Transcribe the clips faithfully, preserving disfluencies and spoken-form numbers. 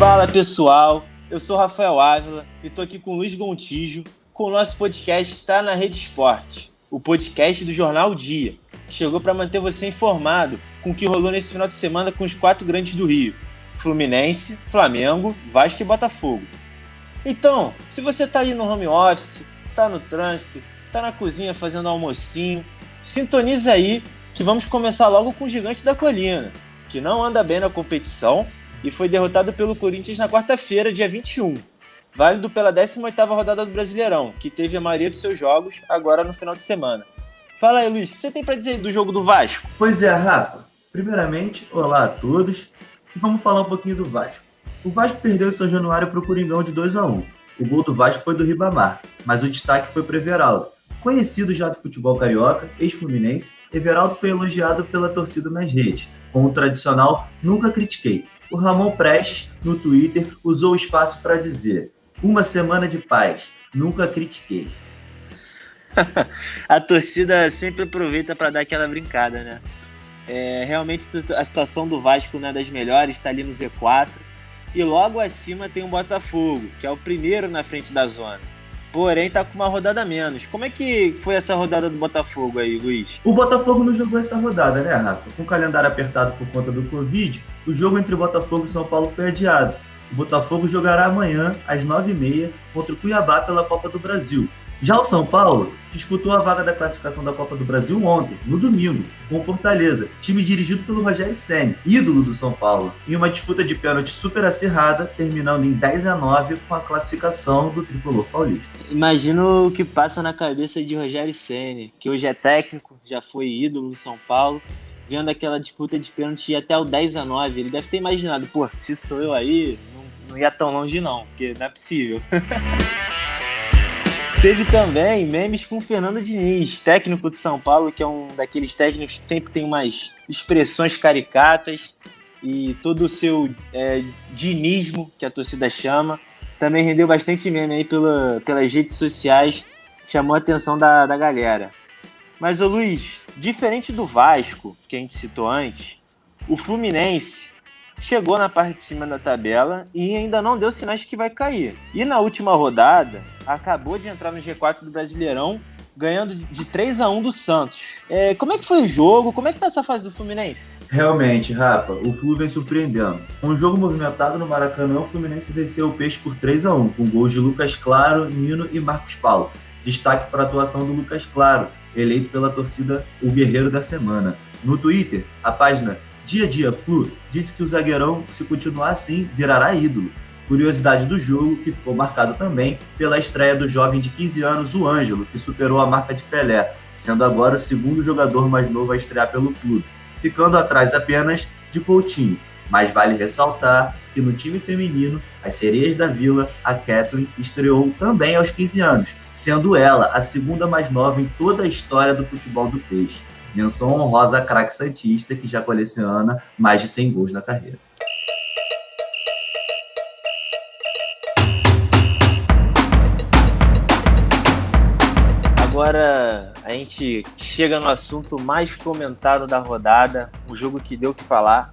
Fala pessoal, eu sou Rafael Ávila e estou aqui com o Luiz Gontijo com o nosso podcast Tá Na Rede Esporte, o podcast do Jornal O Dia, que chegou para manter você informado com o que rolou nesse final de semana com os quatro grandes do Rio, Fluminense, Flamengo, Vasco e Botafogo. Então, se você está aí no home office, está no trânsito, está na cozinha fazendo almocinho, sintoniza aí que vamos começar logo com o Gigante da Colina, que não anda bem na competição e foi derrotado pelo Corinthians na quarta-feira, dia vinte e um, válido pela décima oitava rodada do Brasileirão, que teve a maioria dos seus jogos agora no final de semana. Fala aí, Luiz, o que você tem para dizer do jogo do Vasco? Pois é, Rafa. Primeiramente, olá a todos. E vamos falar um pouquinho do Vasco. O Vasco perdeu o São Januário para o Coringão de dois a um. O gol do Vasco foi do Ribamar, mas o destaque foi para Everaldo. Conhecido já do futebol carioca, ex-fluminense, Everaldo foi elogiado pela torcida nas redes. Com o tradicional, nunca critiquei. O Ramon Prest, no Twitter, usou o espaço para dizer: uma semana de paz, nunca critiquei. A torcida sempre aproveita para dar aquela brincada, né? É, realmente a situação do Vasco não é das melhores, está ali no zê quatro. E logo acima tem o Botafogo, que é o primeiro na frente da zona. Porém, está com uma rodada a menos. Como é que foi essa rodada do Botafogo aí, Luiz? O Botafogo não jogou essa rodada, né, Rafa? Com o calendário apertado por conta do Covid, o jogo entre o Botafogo e São Paulo foi adiado. O Botafogo jogará amanhã, às nove e meia, contra o Cuiabá pela Copa do Brasil. Já o São Paulo disputou a vaga da classificação da Copa do Brasil ontem, no domingo, com o Fortaleza, time dirigido pelo Rogério Ceni, ídolo do São Paulo, em uma disputa de pênalti super acirrada, terminando em dez a nove com a classificação do tricolor paulista. Imagino o que passa na cabeça de Rogério Ceni, que hoje é técnico, já foi ídolo do São Paulo, vendo aquela disputa de pênalti até o dez a nove, ele deve ter imaginado, pô, se sou eu aí, não, não ia tão longe não, porque não é possível. Teve também memes com o Fernando Diniz, técnico de São Paulo, que é um daqueles técnicos que sempre tem umas expressões caricatas e todo o seu é, dinismo, que a torcida chama, também rendeu bastante meme aí pela, pelas redes sociais, chamou a atenção da, da galera. Mas, ô Luiz, diferente do Vasco, que a gente citou antes, o Fluminense chegou na parte de cima da tabela e ainda não deu sinais de que vai cair. E na última rodada, acabou de entrar no G quatro do Brasileirão, ganhando de três a um do Santos. É, como é que foi o jogo? Como é que tá essa fase do Fluminense? Realmente, Rafa, o Flu vem surpreendendo. Um jogo movimentado no Maracanã, o Fluminense venceu o Peixe por três a um, com gols de Lucas Claro, Nino e Marcos Paulo. Destaque para a atuação do Lucas Claro, eleito pela torcida o Guerreiro da Semana. No Twitter, a página Dia a Dia Flu disse que o zagueirão, se continuar assim, virará ídolo. Curiosidade do jogo, que ficou marcado também pela estreia do jovem de quinze anos, o Ângelo, que superou a marca de Pelé, sendo agora o segundo jogador mais novo a estrear pelo clube, ficando atrás apenas de Coutinho. Mas vale ressaltar que no time feminino, as Sereias da Vila, a Kathleen estreou também aos quinze anos, sendo ela a segunda mais nova em toda a história do futebol do Peixe. Menção honrosa a craque santista, que já coleciona mais de cem gols na carreira. Agora a gente chega no assunto mais comentado da rodada, um jogo que deu o que falar,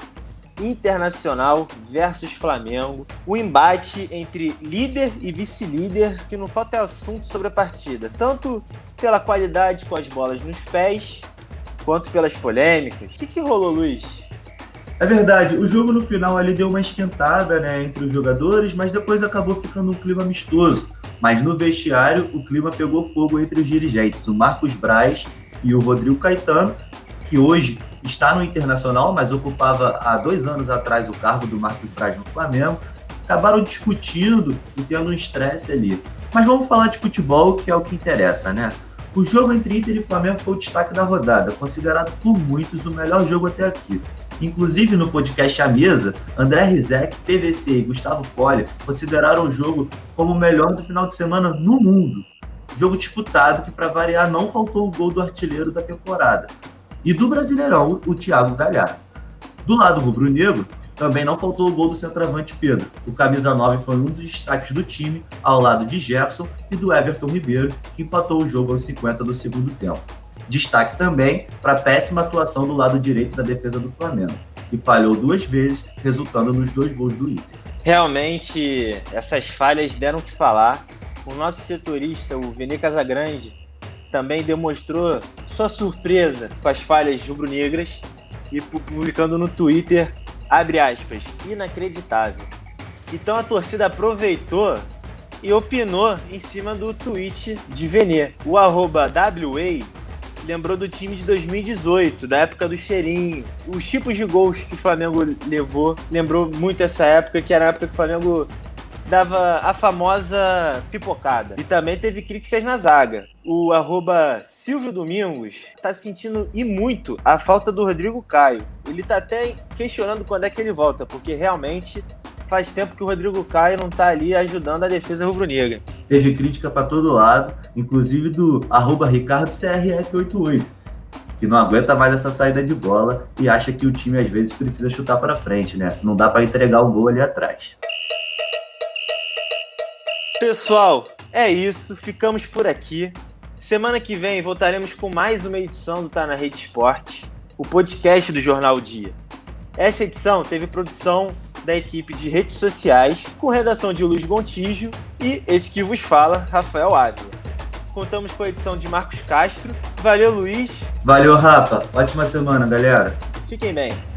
Internacional versus Flamengo, o embate entre líder e vice-líder, que não falta assunto sobre a partida, tanto pela qualidade com as bolas nos pés, quanto pelas polêmicas. O que, que rolou, Luiz? É verdade, o jogo no final ali deu uma esquentada, né, entre os jogadores, mas depois acabou ficando um clima amistoso. Mas no vestiário, o clima pegou fogo entre os dirigentes, o Marcos Braz e o Rodrigo Caio, que hoje está no Internacional, mas ocupava há dois anos atrás o cargo do Marcos Braz no Flamengo, acabaram discutindo e tendo um estresse ali. Mas vamos falar de futebol, que é o que interessa, né? O jogo entre Inter e Flamengo foi o destaque da rodada, considerado por muitos o melhor jogo até aqui. Inclusive no podcast A Mesa, André Rizek, P V C e Gustavo Colli consideraram o jogo como o melhor do final de semana no mundo. Jogo disputado que, para variar, não faltou o gol do artilheiro da temporada. E do Brasileirão, o Thiago Galhardo. Do lado rubro-negro, também não faltou o gol do centroavante Pedro. O camisa nove foi um dos destaques do time, ao lado de Gerson e do Everton Ribeiro, que empatou o jogo aos cinquenta do segundo tempo. Destaque também para a péssima atuação do lado direito da defesa do Flamengo, que falhou duas vezes, resultando nos dois gols do Inter. Realmente, essas falhas deram o que falar. O nosso setorista, o Vene Casagrande, também demonstrou sua surpresa com as falhas rubro-negras e publicando no Twitter, abre aspas, inacreditável. Então a torcida aproveitou e opinou em cima do tweet de Vene. O arroba W A lembrou do time de dois mil e dezoito, da época do cheirinho. Os tipos de gols que o Flamengo levou lembrou muito essa época, que era a época que o Flamengo dava a famosa pipocada. E também teve críticas na zaga. O arroba Silvio Domingos tá sentindo, e muito, a falta do Rodrigo Caio. Ele tá até questionando quando é que ele volta, porque realmente faz tempo que o Rodrigo Caio não tá ali ajudando a defesa rubro-negra. Teve crítica para todo lado, inclusive do arroba Ricardo C R F oitenta e oito, que não aguenta mais essa saída de bola e acha que o time às vezes precisa chutar para frente, né? Não dá para entregar o gol ali atrás. Pessoal, é isso. Ficamos por aqui. Semana que vem voltaremos com mais uma edição do Tá Na Rede Esporte, o podcast do Jornal O Dia. Essa edição teve produção da equipe de redes sociais, com redação de Luiz Gontijo e esse que vos fala, Rafael Ávila. Contamos com a edição de Marcos Castro. Valeu, Luiz. Valeu, Rafa. Ótima semana, galera. Fiquem bem.